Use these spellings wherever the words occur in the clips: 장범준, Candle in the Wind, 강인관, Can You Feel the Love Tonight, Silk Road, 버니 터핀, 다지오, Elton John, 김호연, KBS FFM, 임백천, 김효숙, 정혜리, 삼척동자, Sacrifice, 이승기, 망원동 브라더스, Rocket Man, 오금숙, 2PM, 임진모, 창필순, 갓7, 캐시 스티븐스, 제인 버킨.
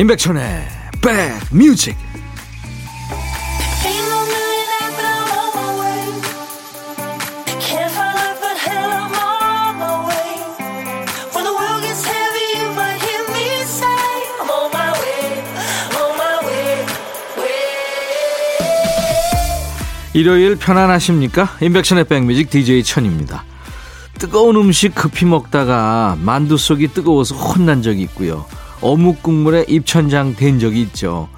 임백천의 백뮤직. 일요일 편안하십니까? 인백션의 백뮤직 DJ 천입니다. 뜨거운 음식 급히 먹다가 만두 속이 뜨거워서 혼난 적이 있고요. 어묵 국물에 입천장 된 적이 있죠.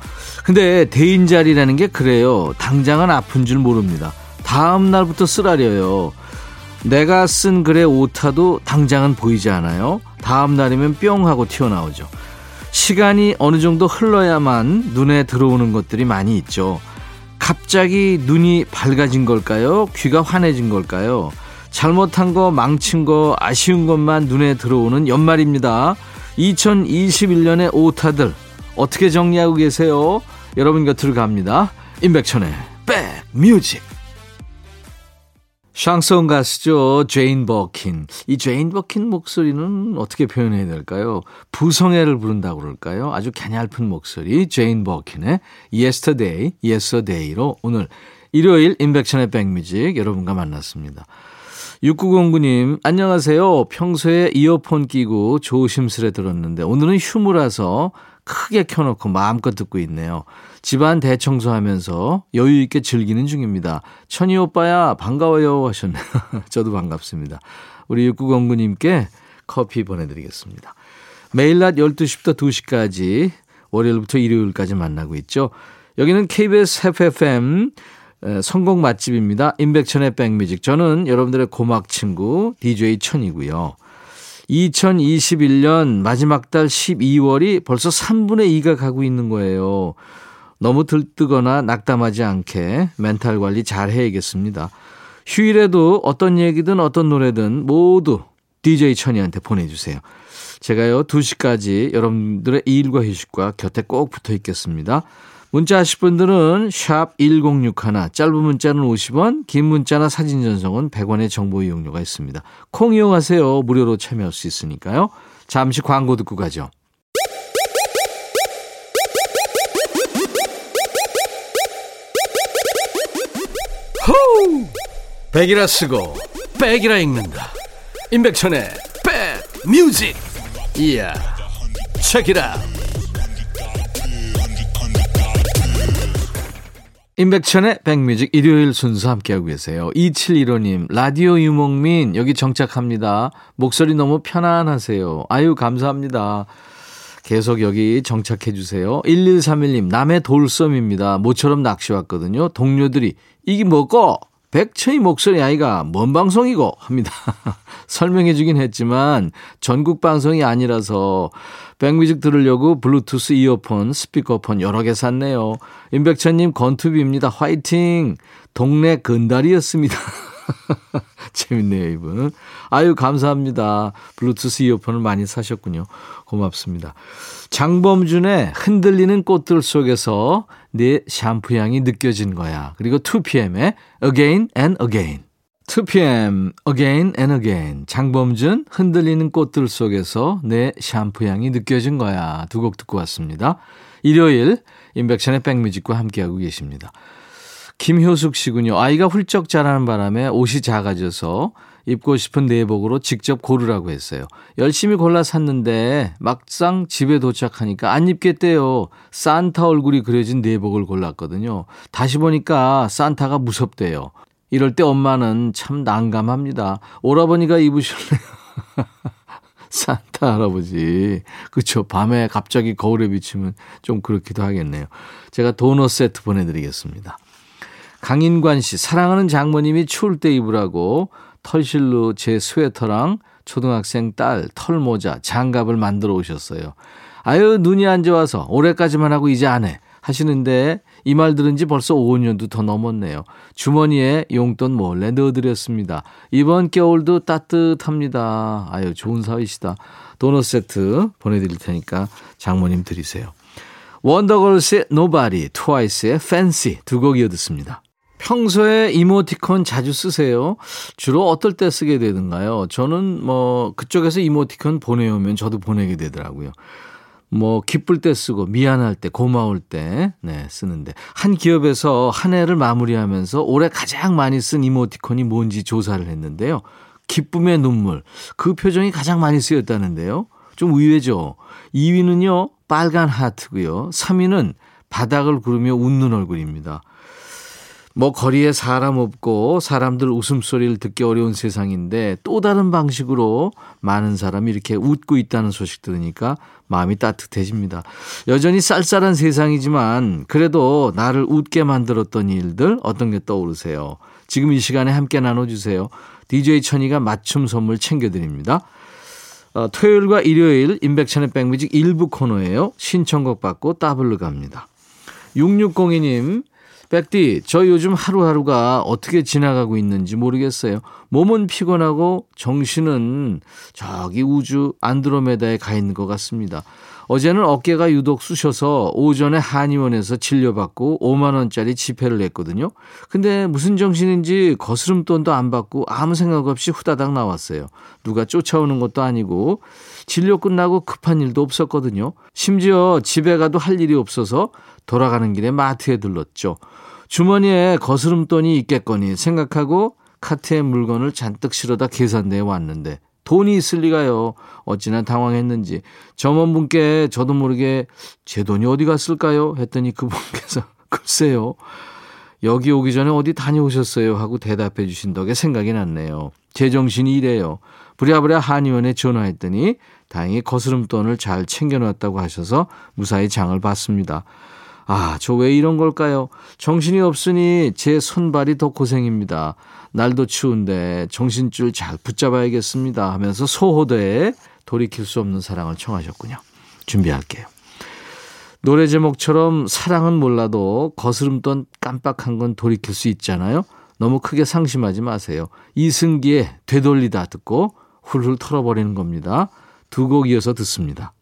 근데 대인자리라는 게 그래요. 당장은 아픈 줄 모릅니다. 다음 날부터 쓰라려요. 내가 쓴 글의 오타도 당장은 보이지 않아요. 다음 날이면 뿅 하고 튀어나오죠. 시간이 어느 정도 흘러야만 눈에 들어오는 것들이 많이 있죠. 갑자기 눈이 밝아진 걸까요? 귀가 환해진 걸까요? 잘못한 거, 망친 거, 아쉬운 것만 눈에 들어오는 연말입니다. 2021년의 오타들 어떻게 정리하고 계세요? 여러분 곁으로 갑니다. 임백천의 백뮤직. 샹송 가수죠. 제인 버킨. 이 제인 버킨 목소리는 어떻게 표현해야 될까요? 부성애를 부른다고 그럴까요? 아주 갸냘픈 목소리 제인 버킨의 Yesterday, Yesterday로 오늘 일요일 인백션의 백뮤직 여러분과 만났습니다. 6909님 안녕하세요. 평소에 이어폰 끼고 조심스레 들었는데 오늘은 휴무라서 크게 켜놓고 마음껏 듣고 있네요. 집안 대청소하면서 여유 있게 즐기는 중입니다. 천희 오빠야 반가워요 하셨네요. 저도 반갑습니다. 우리 6909님께 커피 보내드리겠습니다. 매일 낮 12시부터 2시까지 월요일부터 일요일까지 만나고 있죠. 여기는 KBS FFM 선곡 맛집입니다. 임백천의 백뮤직. 저는 여러분들의 고막 친구 DJ 천이고요. 2021년 마지막 달 12월이 벌써 3분의 2가 가고 있는 거예요. 너무 들뜨거나 낙담하지 않게 멘탈 관리 잘 해야겠습니다. 휴일에도 어떤 얘기든 어떤 노래든 모두 DJ 천이한테 보내주세요. 제가요 2시까지 여러분들의 일과 휴식과 곁에 꼭 붙어 있겠습니다. 문자 하실 분들은 샵 1061, 짧은 문자는 50원, 긴 문자나 사진 전송은 100원의 정보 이용료가 있습니다. 콩 이용하세요. 무료로 참여할 수 있으니까요. 잠시 광고 듣고 가죠. 호우! 백이라 쓰고 백이라 읽는다. 임백천의 백뮤직. 이야, 체키라. 임백천의 백뮤직 일요일 순서 함께하고 계세요. 2715님 라디오 유목민 여기 정착합니다. 목소리 너무 편안하세요. 아유 감사합니다. 계속 여기 정착해 주세요. 1131님 남해 돌섬입니다. 모처럼 낚시 왔거든요. 동료들이 이게 뭐고 백천이 목소리 아이가 뭔 방송이고 합니다. 설명해 주긴 했지만 전국 방송이 아니라서 백뮤직 들으려고 블루투스 이어폰, 스피커폰 여러 개 샀네요. 임백천님 건투비입니다. 화이팅! 동네 근달이었습니다. 재밌네요 이분. 아유 감사합니다. 블루투스 이어폰을 많이 사셨군요. 고맙습니다. 장범준의 흔들리는 꽃들 속에서 내 샴푸 향이 느껴진 거야. 그리고 2PM의 Again and Again. 2PM Again and Again. 장범준 흔들리는 꽃들 속에서 내 샴푸 향이 느껴진 거야. 두 곡 듣고 왔습니다. 일요일 인백션의 백뮤직과 함께하고 계십니다. 김효숙 씨군요. 아이가 훌쩍 자라는 바람에 옷이 작아져서 입고 싶은 내복으로 직접 고르라고 했어요. 열심히 골라 샀는데 막상 집에 도착하니까 안 입겠대요. 산타 얼굴이 그려진 내복을 골랐거든요. 다시 보니까 산타가 무섭대요. 이럴 때 엄마는 참 난감합니다. 오라버니가 입으실래요? 산타 할아버지. 그렇죠. 밤에 갑자기 거울에 비치면 좀 그렇기도 하겠네요. 제가 도넛 세트 보내드리겠습니다. 강인관 씨, 사랑하는 장모님이 추울 때 입으라고 털실로 제 스웨터랑 초등학생 딸 털모자, 장갑을 만들어 오셨어요. 아유 눈이 안 좋아서 올해까지만 하고 이제 안 해 하시는데 이 말 들은 지 벌써 5년도 더 넘었네요. 주머니에 용돈 몰래 넣어드렸습니다. 이번 겨울도 따뜻합니다. 아유 좋은 사위시다. 도넛 세트 보내드릴 테니까 장모님 드리세요. 원더걸스의 Nobody, 트와이스의 Fancy 두 곡 이어듣습니다. 평소에 이모티콘 자주 쓰세요? 주로 어떨 때 쓰게 되던가요? 저는 그쪽에서 이모티콘 보내오면 저도 보내게 되더라고요. 뭐 기쁠 때 쓰고 미안할 때 고마울 때 네, 쓰는데 한 기업에서 한 해를 마무리하면서 올해 가장 많이 쓴 이모티콘이 뭔지 조사를 했는데요. 기쁨의 눈물 그 표정이 가장 많이 쓰였다는데요. 좀 의외죠. 2위는요. 빨간 하트고요. 3위는 바닥을 구르며 웃는 얼굴입니다. 뭐 거리에 사람 없고 사람들 웃음소리를 듣기 어려운 세상인데 또 다른 방식으로 많은 사람이 이렇게 웃고 있다는 소식 들으니까 마음이 따뜻해집니다. 여전히 쌀쌀한 세상이지만 그래도 나를 웃게 만들었던 일들 어떤 게 떠오르세요? 지금 이 시간에 함께 나눠주세요. DJ 천이가 맞춤 선물 챙겨드립니다. 토요일과 일요일 임백천의 백뮤직 일부 코너예요. 신청곡 받고 따블로 갑니다. 6602님 백디, 저 요즘 하루하루가 어떻게 지나가고 있는지 모르겠어요. 몸은 피곤하고 정신은 저기 우주 안드로메다에 가 있는 것 같습니다. 어제는 어깨가 유독 쑤셔서 오전에 한의원에서 진료받고 5만 원짜리 지폐를 냈거든요. 근데 무슨 정신인지 거스름돈도 안 받고 아무 생각 없이 후다닥 나왔어요. 누가 쫓아오는 것도 아니고 진료 끝나고 급한 일도 없었거든요. 심지어 집에 가도 할 일이 없어서 돌아가는 길에 마트에 들렀죠. 주머니에 거스름돈이 있겠거니 생각하고 카트에 물건을 잔뜩 실어다 계산대에 왔는데 돈이 있을 리가요. 어찌나 당황했는지 점원분께 저도 모르게 제 돈이 어디 갔을까요? 했더니 그분께서 글쎄요. 여기 오기 전에 어디 다녀오셨어요? 하고 대답해 주신 덕에 생각이 났네요. 제 정신이 이래요. 부랴부랴 한의원에 전화했더니 다행히 거스름돈을 잘 챙겨놨다고 하셔서 무사히 장을 봤습니다. 아, 저 왜 이런 걸까요? 정신이 없으니 제 손발이 더 고생입니다. 날도 추운데 정신줄 잘 붙잡아야겠습니다 하면서 소호대에 돌이킬 수 없는 사랑을 청하셨군요. 준비할게요. 노래 제목처럼 사랑은 몰라도 거스름돈 깜빡한 건 돌이킬 수 있잖아요. 너무 크게 상심하지 마세요. 이승기의 되돌리다 듣고 훌훌 털어버리는 겁니다. 두 곡 이어서 듣습니다.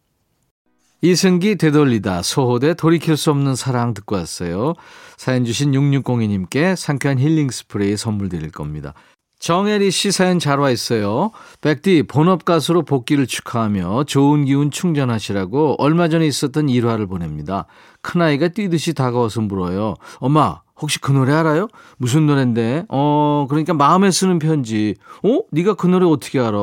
이승기 되돌리다 소호대 돌이킬 수 없는 사랑 듣고 왔어요. 사연 주신 6602님께 상쾌한 힐링 스프레이 선물 드릴 겁니다. 정혜리 씨 사연 잘 와 있어요. 백디 본업 가수로 복귀를 축하하며 좋은 기운 충전하시라고 얼마 전에 있었던 일화를 보냅니다. 큰아이가 뛰듯이 다가와서 물어요. 엄마 혹시 그 노래 알아요? 무슨 노래인데? 그러니까 마음에 쓰는 편지. 네가 그 노래 어떻게 알아?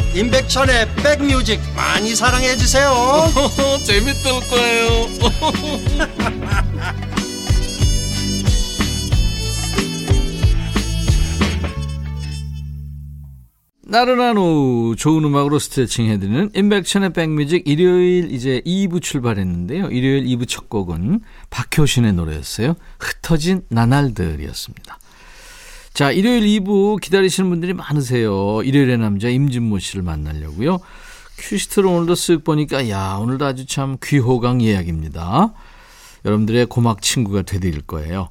임백천의 백뮤직 많이 사랑해 주세요. 재밌을 거예요. 나른한 오후 좋은 음악으로 스트레칭 해드리는 인백천의 백뮤직 일요일 이제 2부 출발했는데요. 일요일 2부 첫 곡은 박효신의 노래였어요. 흩어진 나날들이었습니다. 자, 일요일 2부 기다리시는 분들이 많으세요. 일요일의 남자 임진모 씨를 만나려고요. 큐시트로 오늘도 쓱 보니까 야, 오늘도 아주 참 귀호강 예약입니다. 여러분들의 고막 친구가 되드릴 거예요.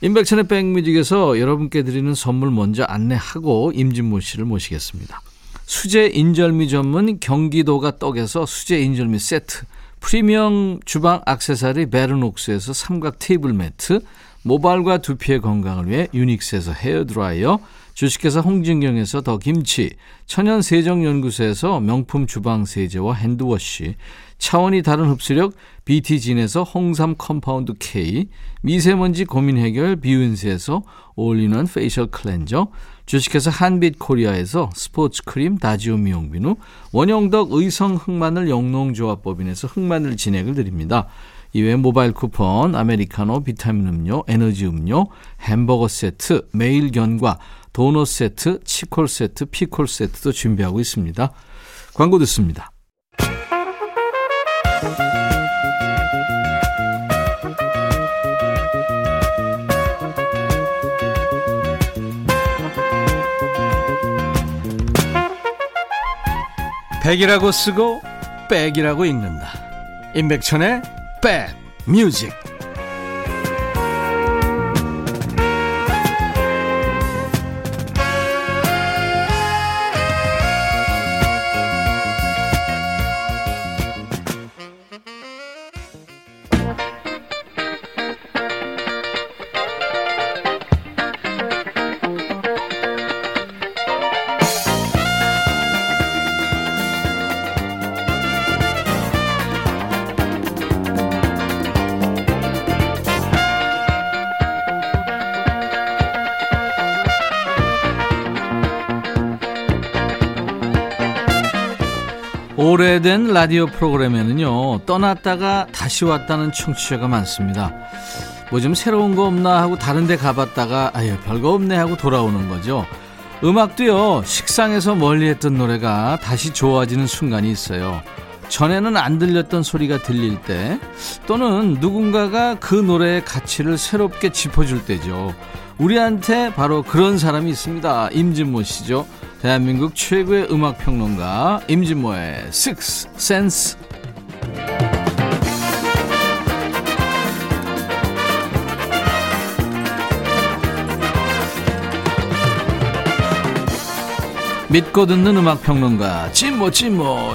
임백천의 백뮤직에서 여러분께 드리는 선물 먼저 안내하고 임진모 씨를 모시겠습니다. 수제 인절미 전문 경기도가 떡에서 수제 인절미 세트, 프리미엄 주방 액세서리 베르녹스에서 삼각 테이블 매트, 모발과 두피의 건강을 위해 유닉스에서 헤어드라이어, 주식회사 홍진경에서 더김치, 천연세정연구소에서 명품 주방세제와 핸드워시, 차원이 다른 흡수력 BT진에서 홍삼 컴파운드 K, 미세먼지 고민해결 비윤세에서 올인원 페이셜 클렌저, 주식회사 한빛코리아에서 스포츠크림 다지오 미용비누, 원형덕 의성 흑마늘 영농조합법인에서 흑마늘 진액을 드립니다. 이외에 모바일 쿠폰, 아메리카노, 비타민 음료, 에너지 음료, 햄버거 세트, 매일 견과, 도넛 세트, 치콜 세트, 피콜 세트도 준비하고 있습니다. 광고 듣습니다. 백이라고 쓰고 백이라고 읽는다. 임백천의 백 뮤직. 오래된 라디오 프로그램에는요, 떠났다가 다시 왔다는 청취자가 많습니다. 뭐 좀 새로운 거 없나 하고 다른 데 가봤다가 아유 별거 없네 하고 돌아오는 거죠. 음악도요, 식상에서 멀리했던 노래가 다시 좋아지는 순간이 있어요. 전에는 안 들렸던 소리가 들릴 때, 또는 누군가가 그 노래의 가치를 새롭게 짚어줄 때죠. 우리한테 바로 그런 사람이 있습니다. 임진모 씨죠. 대한민국 최고의 음악평론가 임진모의 Sixth Sense. 믿고 듣는 음악평론가 진모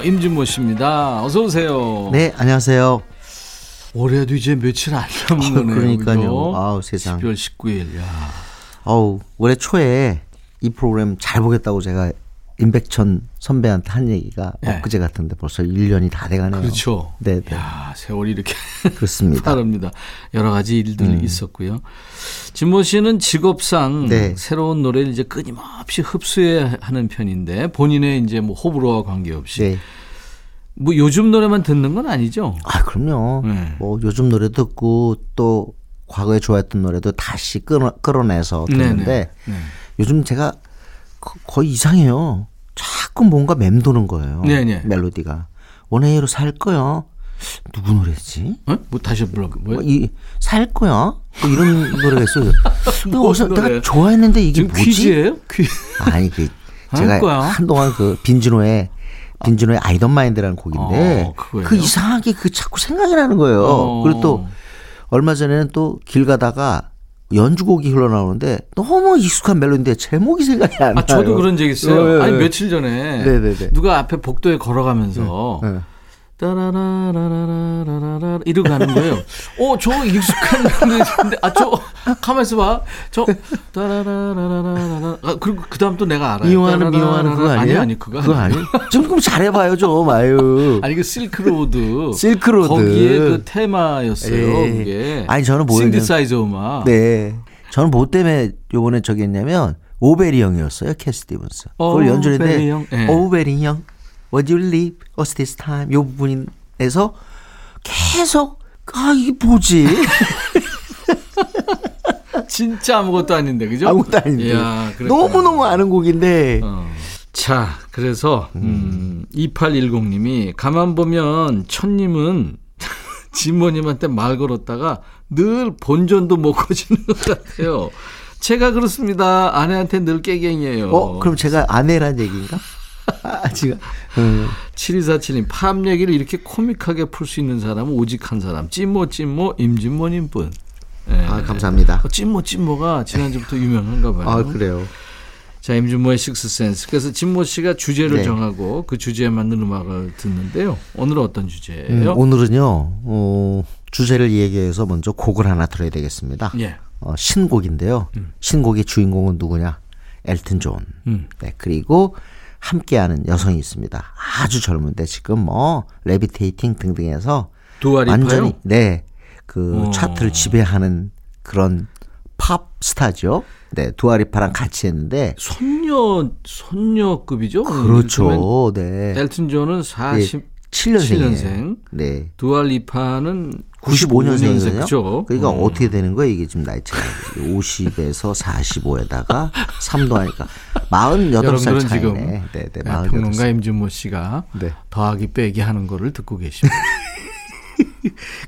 임진모 씨입니다. 어서 오세요. 네, 안녕하세요. 올해도 이제 며칠 안 남은 거네요. 그러니까요. 아우, 세상. 12월 19일. 야. 아우, 올해 초에 이 프로그램 잘 보겠다고 제가 임백천 선배한테 한 얘기가 네. 엊그제 같은데 벌써 1년이 다 돼가네요. 그렇죠. 네. 야, 세월이 이렇게 그렇습니다. 다릅니다. 여러 가지 일들이 있었고요. 진모 씨는 직업상 네. 새로운 노래를 이제 끊임없이 흡수해야 하는 편인데 본인의 이제 뭐 호불호와 관계없이 네. 뭐 요즘 노래만 듣는 건 아니죠? 아, 그럼요. 네. 뭐 요즘 노래 듣고 또 과거에 좋아했던 노래도 다시 끌어내서 듣는데. 네. 요즘 제가 거의 이상해요. 자꾸 뭔가 맴도는 거예요. 네네. 멜로디가. 원해로 살 거야. 누구 노래지? 어? 뭐 다시 불러. 뭐 이 살 거야. 뭐 이런 노래가 있어요. 뭐 내가 좋아했는데 이게 뭐지? 퀴즈예요? 아니 그 제가 거야. 한동안 그 빈지노의 I Don't Mind라는 곡인데 그 이상하게 그 자꾸 생각이 나는 거예요. 그리고 또 얼마 전에는 또 길 가다가 연주곡이 흘러나오는데 너무 익숙한 멜로디인데 제목이 생각이 안 나요. 아, 저도 그런 적 있어요. 네, 네, 아니 며칠 전에 네. 누가 앞에 복도에 걸어가면서 네. 따라라라라라라라 이러고 가는 거예요. 저 익숙한 멜로디인데 저 가만 있어 봐. 저 따라라라라라라 그리고 그다음 또 내가 알아요. 미워하는 그거 아니에요? 아니 그거 아니에요. 좀 잘해 봐요 좀. 아유. 아니 그 실크로드. 거기에 그 테마였어요. 에이. 그게. 아니 저는 뭐예요? 신디사이저 음악. 네. 저는 뭐 때문에 요번에 저기 했냐면 오베리 형이었어요. 캐시 스티븐스. 그걸 연주했는데 오베리 형. Would you leave us this time? 이 부분에서 계속 아 이게 뭐지? 진짜 아무것도 아닌데 그죠? 아무것도 아닌데 너무너무 아는 곡인데 자, 그래서 2810님이 가만 보면 천님은 진모님한테 말 걸었다가 늘 본전도 못 거지는 것 같아요. 제가 그렇습니다. 아내한테 늘 깨갱이에요. 그럼 제가 아내란 얘기인가? 지금 7247님 팝 얘기를 이렇게 코믹하게 풀 수 있는 사람은 오직 한 사람 찐모 임진모님뿐. 네. 아, 감사합니다. 찐모가 지난주부터 유명한가 봐요. 아, 그래요. 자, 임진모의 식스센스. 그래서 진모 씨가 주제를 정하고 그 주제에 맞는 음악을 듣는데요. 오늘은 어떤 주제예요? 오늘은요, 주제를 얘기해서 먼저 곡을 하나 들어야 되겠습니다. 예. 신곡인데요. 신곡의 주인공은 누구냐? 엘튼 존. 네, 그리고 함께하는 여성이 있습니다. 아주 젊은데 지금 레비테이팅 등등해서 완전히 그 차트를 지배하는 그런 팝 스타죠. 네, 두아리파랑 같이 했는데 손녀급이죠. 그렇죠. 네. 엘튼 존은 47년생이에요. 네. 두아리파는 95년생이거든요. 그렇죠. 그러니까 어떻게 되는 거예요? 이게 지금 나이 차이. 50에서 45에다가 3도 하니까 48살 차이네. 네, 평론가 임준모 씨가 더하기 빼기 하는 거를 듣고 계십니다.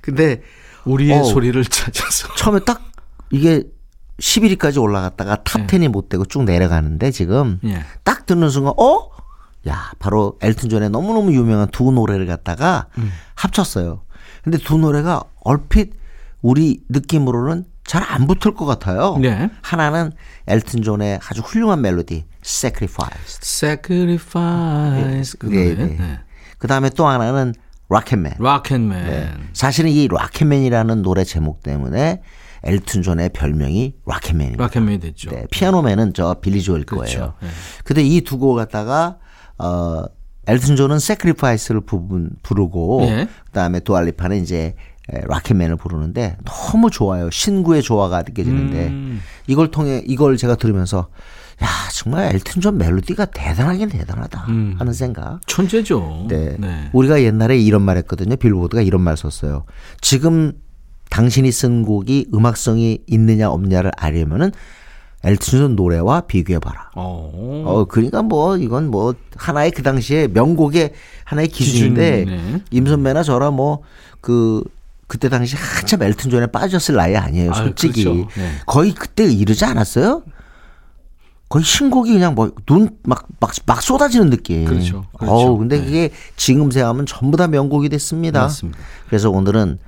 근데 우리의 소리를 찾아서 처음에 딱 이게 11위까지 올라갔다가 탑 10이 못 되고 쭉 내려가는데 지금 딱 듣는 순간 야, 바로 엘튼 존의 너무너무 유명한 두 노래를 갖다가 합쳤어요. 근데 두 노래가 얼핏 우리 느낌으로는 잘 안 붙을 것 같아요. 네. 하나는 엘튼 존의 아주 훌륭한 멜로디 Sacrifice. 네. 그다음에 또 하나는 Rocket Man. 네. 사실은 이 Rocket Man이라는 노래 제목 때문에 엘튼 존의 별명이 락켓맨입니다. 락켓맨이 됐죠. 네, 피아노맨은 저 빌리 조일 거예요. 네. 근데 이 두 곡 갖다가 엘튼 존은 Sacrifice를 부르고 그다음에 두알리파는 이제 락켓맨을 부르는데 너무 좋아요. 신구의 조화가 느껴지는데 이걸 제가 들으면서 야, 정말 엘튼 존 멜로디가 대단하긴 대단하다 하는 생각. 천재죠. 네. 우리가 옛날에 이런 말 했거든요. 빌보드가 이런 말 썼어요. 지금 당신이 쓴 곡이 음악성이 있느냐 없느냐를 알려면은 엘튼 존 노래와 비교해봐라. 그러니까 이건 하나의 그 당시에 명곡의 하나의 기준인데 임선배나 저라 그때 당시 한참 엘튼 존에 빠졌을 나이 아니에요, 솔직히. 그렇죠. 네. 거의 그때 이르지 않았어요? 거의 신곡이 그냥 막 쏟아지는 느낌. 그렇죠. 근데 그게 지금 생각하면 전부 다 명곡이 됐습니다. 맞습니다. 그래서 오늘은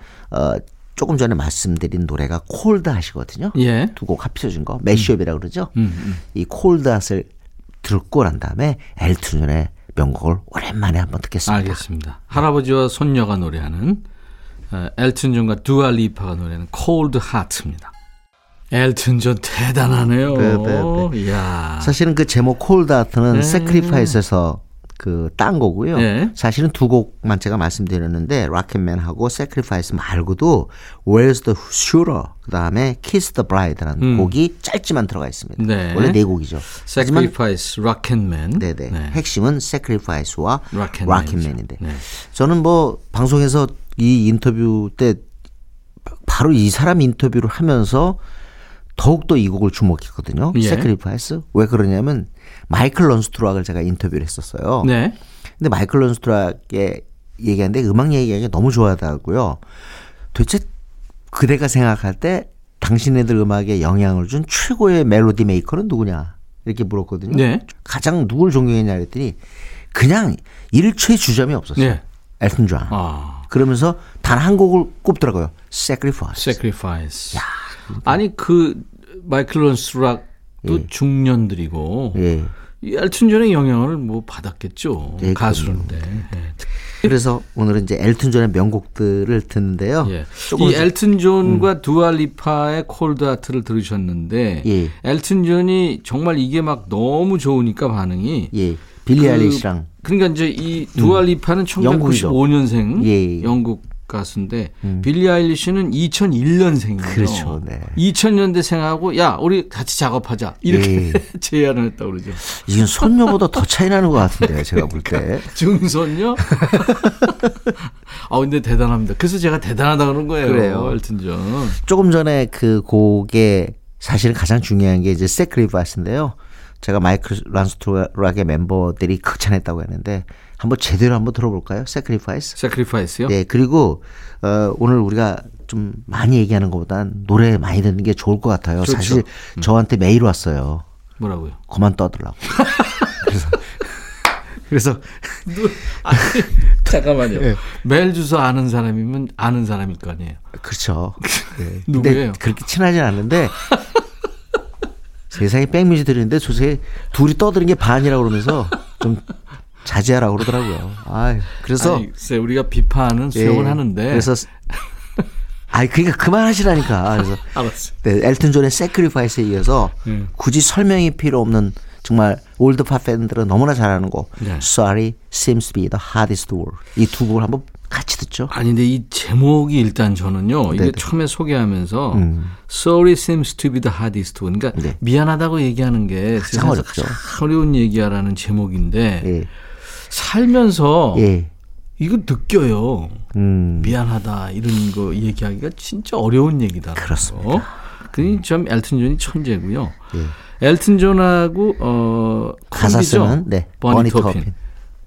조금 전에 말씀드린 노래가 콜드 하시거든요. 두 곡 합쳐진 거 매시업이라고 그러죠. 이 콜드 핫을 듣고 난 다음에 엘튼 존의 명곡을 오랜만에 한번 듣겠습니다. 알겠습니다. 할아버지와 손녀가 노래하는 엘튼 존과 두아리파가 노래하는 콜드 하트입니다. 엘튼 존 대단하네요. 네. 이야. 사실은 그 제목 콜드 하트는 Sacrifice에서 딴 거고요. 사실은 두 곡만 제가 말씀드렸는데 Rocketman하고 Sacrifice 말고도 Where's the Shooter 그다음에 Kiss the Bride라는 곡이 짧지만 들어가 있습니다. 원래 네 곡이죠. Sacrifice, Rocketman. 네. 핵심은 Sacrifice와 Rocketman인데 저는 방송에서 이 인터뷰 때 바로 이 사람 인터뷰를 하면서 더욱더 이 곡을 주목했거든요. Sacrifice. 왜 그러냐면 마이클 런스트락을 제가 인터뷰를 했었어요. 근데 마이클 런스트락의 얘기하는데 음악 얘기하기 너무 좋아하더라고요. 도대체 그대가 생각할 때 당신네들 음악에 영향을 준 최고의 멜로디 메이커는 누구냐 이렇게 물었거든요. 가장 누굴 존경했냐 그랬더니 그냥 일초의 주점이 없었어요. 엘튼 존. 그러면서 단 한 곡을 꼽더라고요. Sacrifice. 야. 아니 마이클 런스트락도 중년들이고 이 엘튼 존의 영향을 받았겠죠. 가수인데. 그래서 오늘은 이제 엘튼 존의 명곡들을 듣는데요. 이 엘튼 존과 두아리파의 콜드 하트를 들으셨는데 엘튼 존이 정말 이게 너무 좋으니까 반응이 빌리 아일리시랑 그러니까 이제 이 두아리파는 1995년생 영국 가수인데 빌리 아일리시는 2001년생이에요. 그렇죠. 2000년대생하고 야, 우리 같이 작업하자 이렇게 제안을 했다고 그러죠. 이건 손녀보다 더 차이 나는 것 같은데요. 제가 볼 때. 증손녀? 근데 대단합니다. 그래서 제가 대단하다고 그런 거예요. 그래요. 엘튼 존. 조금 전에 그 곡의 사실은 가장 중요한 게 이제 Sacrifice인데요. 제가 마이클 란스토락의 멤버들이 극찬했다고 했는데 한번 제대로 한번 들어볼까요? Sacrifice. Sacrifice요? 네. 그리고 오늘 우리가 좀 많이 얘기하는 것보단 노래 많이 듣는 게 좋을 것 같아요. 그렇죠. 사실 저한테 메일 왔어요. 뭐라고요? 그만 떠들라고. 그래서 아니, 잠깐만요. 네. 메일 주소 아는 사람이면 아는 사람일 거 아니에요. 그렇죠. 네. 누구예요? 그렇게 친하진 않는데 세상에 백뮤직 들었는데 조세 둘이 떠드는 게 반이라고 그러면서 좀 자제하라고 그러더라고요. 아유, 그래서 아니, 우리가 비판은 수용을 예, 하는데 그래서 아이 그러니까 그만하시라니까. 그래서 알았어. 네, 엘튼 존의 Sacrifice에 이어서 굳이 설명이 필요 없는 정말 올드 팝 팬들은 너무나 잘하는 곡. 네. Sorry seems to be the hardest word. 이 두 곡을 한번 같이 듣죠. 아니 근데 이 제목이 일단 저는요. 네네. 이게 처음에 소개하면서 Sorry seems to be the hardest word. 그러니까 네. 미안하다고 얘기하는 게 가장 어렵죠. 가장 어려운 얘기야라는 제목인데 예. 살면서 예. 이거 느껴요. 미안하다 이런 거 얘기하기가 진짜 어려운 얘기다. 그렇습니다. 그러니 좀 엘튼 존이 천재고요. 예. 엘튼 존하고 가사 쓰는 네. 버니 터핀.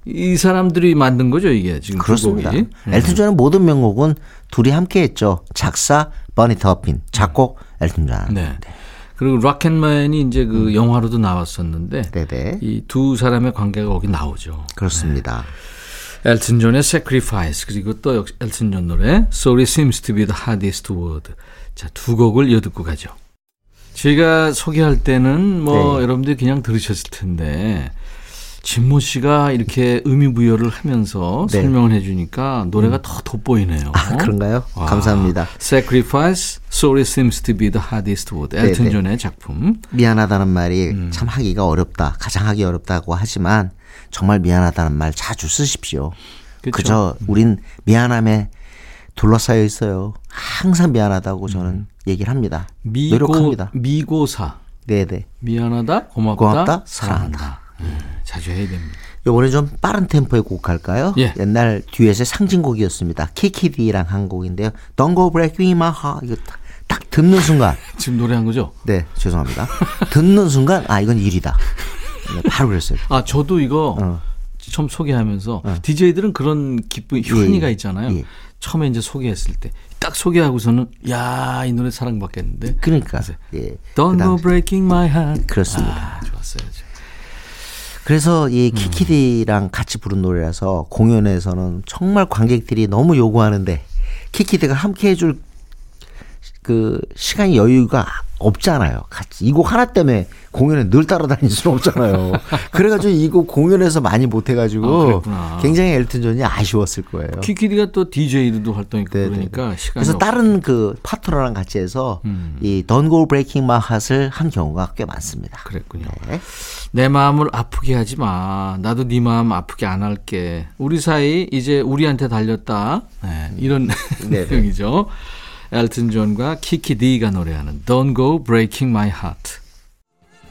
이 사람들이 만든 거죠 이게 지금. 그렇습니다. 곡이. 엘튼 존의 모든 명곡은 둘이 함께했죠. 작사 버니 터핀, 작곡 엘튼 존. 네. 네. 그리고 락앤맨이 이제 그 영화로도 나왔었는데 이 두 사람의 관계가 거기 나오죠. 그렇습니다. 네. 엘튼 존의 Sacrifice 그리고 또 역시 엘튼 존 노래 Sorry seems to be the hardest word. 자, 두 곡을 이어듣고 가죠. 제가 소개할 때는 뭐 네. 여러분들이 그냥 들으셨을 텐데 진모 씨가 이렇게 의미 부여를 하면서 네. 설명을 해 주니까 노래가 더 돋보이네요. 아, 그런가요? 와. 감사합니다. Sacrifice, Sorry seems to be the hardest word. 엘튼 존의 작품. 미안하다는 말이 참 하기가 어렵다. 가장 하기 어렵다고 하지만 정말 미안하다는 말 자주 쓰십시오. 그쵸? 그저 우린 미안함에 둘러싸여 있어요. 항상 미안하다고 저는 얘기를 합니다. 노력합니다. 미고사. 네네. 미안하다, 고맙다, 사랑한다. 자주 해야 됩니다. 이번에 좀 빠른 템포의 곡 갈까요? 예. 옛날 듀엣의 상징곡이었습니다. 키키디랑 한 곡인데요. Don't go breaking my heart. 이거 딱 듣는 순간. 지금 노래한 거죠? 네, 죄송합니다. 듣는 순간 아 이건 일이다. 바로 그랬어요. 아 저도 이거 처음 소개하면서 DJ들은 그런 기쁜 현이가 있잖아요. 예. 처음에 이제 소개했을 때 딱 소개하고서는 야, 이 노래 사랑받겠는데. 그러니까. 예. Don't go breaking my heart. 그렇습니다. 아, 좋았어요. 그래서 이 키키디랑 같이 부른 노래라서 공연에서는 정말 관객들이 너무 요구하는데 키키디가 함께 해줄 그 시간이 여유가 없잖아요. 같이 이 곡 하나 때문에 공연에 늘 따라다닐 수는 없잖아요. 그래가지고 이 곡 공연에서 많이 못해가지고 아, 굉장히 엘튼 존이 아쉬웠을 거예요. 키키디가 또 DJ도 활동했고 그러니까 시간이 그래서 없었죠. 다른 그 파트너랑 같이 해서 이 Don't Go Breaking My Heart을 한 경우가 꽤 많습니다. 그랬군요. 네. 내 마음을 아프게 하지 마. 나도 네 마음 아프게 안 할게. 우리 사이 이제 우리한테 달렸다. 네, 이런 내용이죠. 엘튼 존과 키키디가 노래하는 Don't Go Breaking My Heart.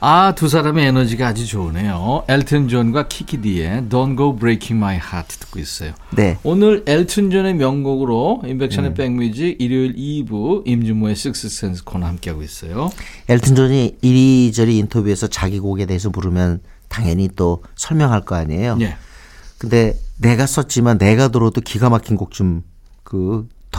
아, 두 사람의 에너지가 아주 좋으네요. 엘튼 존과 키키디의 Don't Go Breaking My Heart 듣고 있어요. 네. 오늘 엘튼 존의 명곡으로 인백션의 백뮤직 일요일 2부 임준모의 식스센스 코너 함께하고 있어요. 엘튼 존이 이리저리 인터뷰에서 자기 곡에 대해서 물으면 당연히 또 설명할 거 아니에요. 네. 근데 내가 썼지만 내가 들어도 기가 막힌 곡 좀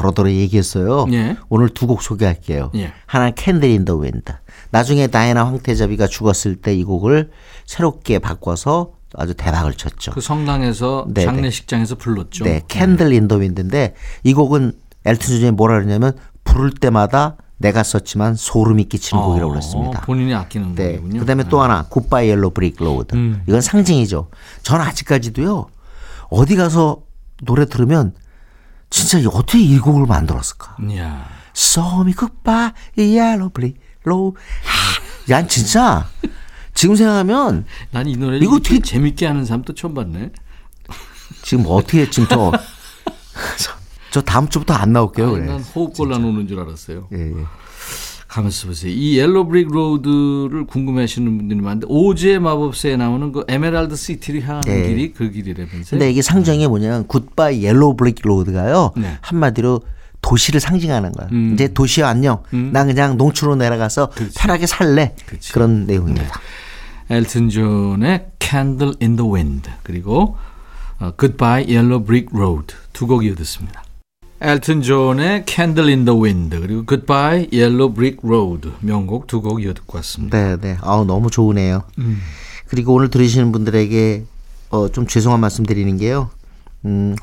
더러더러 얘기했어요. 예. 오늘 두 곡 소개할게요. 예. 하나는 Candle in the Wind. 나중에 다이애나 황태자비가 죽었을 때 이 곡을 새롭게 바꿔서 아주 대박을 쳤죠. 그 성당에서 네네. 장례식장에서 불렀죠. 네, Candle in the Wind인데 이 곡은 엘튼 존이 뭐라 그러냐면 부를 때마다 내가 썼지만 소름이 끼치는 곡이라고 그랬습니다. 본인이 아끼는 곡이군요. 네. 그다음에 또 하나 Goodbye Yellow Brick Road. 이건 상징이죠. 전 아직까지도요. 어디 가서 노래 들으면 진짜 어떻게 이 곡을 만들었을까? 야. So me goodbye, yellow, blue, low. 난 진짜 지금 생각하면 난 이 노래를 이거 되게 재밌게 하는 사람 또 처음 봤네. 지금 어떻게 지금 저 다음 주부터 안 나올게요. 아니, 그래. 난 호흡곤란 오는 줄 알았어요. 예, 예. 가만있어 보세요. 이 옐로 브릭 로드를 궁금해하시는 분들이 많은데 오즈의 마법사에 나오는 그 에메랄드 시티를 향하는 네. 길이 그 길이라면서요. 근데 이게 상징이 뭐냐면 굿바이 옐로 브릭 로드가요. 네. 한마디로 도시를 상징하는 거예요. 이제 도시야 안녕. 난 그냥 농촌으로 내려가서 그렇죠. 편하게 살래. 그렇죠. 그런 내용입니다. 네. 엘튼 존의 Candle in the Wind 그리고 Goodbye Yellow Brick Road 두 곡 이어듣습니다. 엘튼 존의 Candle in the Wind 그리고 Goodbye Yellow Brick Road 명곡 두 곡 이어듣고 왔습니다. 네네. 아우 너무 좋으네요. 그리고 오늘 들으시는 분들에게 좀 죄송한 말씀 드리는 게요.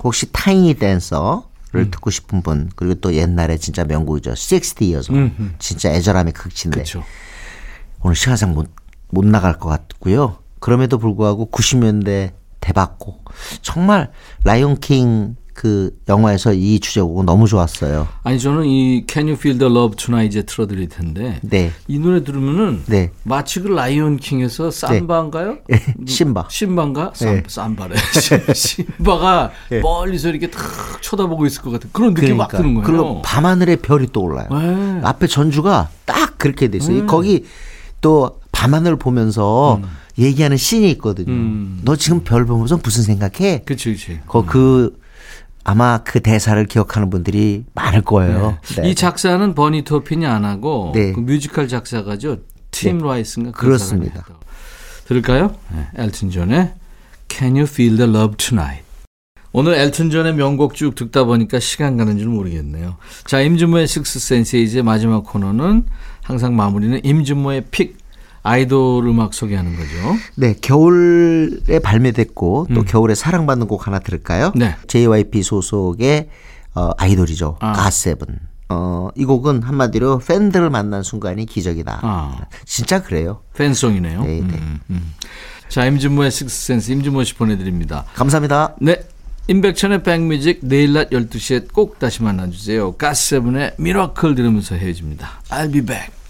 혹시 타이니 댄서를 듣고 싶은 분 그리고 또 옛날에 진짜 명곡이죠. 60이어서 진짜 애절함이 극치인데 그쵸. 오늘 시간상 못 나갈 것 같고요. 그럼에도 불구하고 90년대 대박곡 정말 라이온킹 그 영화에서 이 주제곡 너무 좋았어요. 아니 저는 이 Can You Feel the Love Tonight 이제 틀어드릴 텐데 네. 이 노래 들으면은 네. 마치 그 라이온킹에서 삼바인가요? 네. 심바인가? 네. 삼바래. 심바가 네. 멀리서 이렇게 탁 쳐다보고 있을 것 같은 그런 느낌 막 드는 거예요. 그리고 밤하늘에 별이 떠올라요. 네. 앞에 전주가 딱 그렇게 돼 있어요. 거기 또 밤하늘 보면서 얘기하는 씬이 있거든요. 너 지금 별 보면서 무슨 생각해? 그치. 아마 그 대사를 기억하는 분들이 많을 거예요. 네. 네. 이 작사는 버니 토핀이 안 하고 네. 그 뮤지컬 작사가죠. 팀 네. 라이스인가? 그렇습니다. 들을까요? 네. 엘튼 존의 Can You Feel the Love Tonight. 오늘 엘튼 존의 명곡 쭉 듣다 보니까 시간 가는 줄 모르겠네요. 자, 임준모의 식스센스의 이제 마지막 코너는 항상 마무리는 임준모의 픽. 아이돌 음악 소개하는 거죠. 네. 겨울에 발매됐고 또 겨울에 사랑받는 곡 하나 들을까요? 네. JYP 소속의 아이돌이죠. 갓7. 이 곡은 한마디로 팬들을 만난 순간이 기적이다. 진짜 그래요. 팬송이네요. 네. 자, 임준모의 식스센스 임준모 씨 보내드립니다. 감사합니다. 네. 임백천의 백뮤직 내일 낮 12시에 꼭 다시 만나주세요. 갓7의 미라클 들으면서 헤어집니다. I'll be back.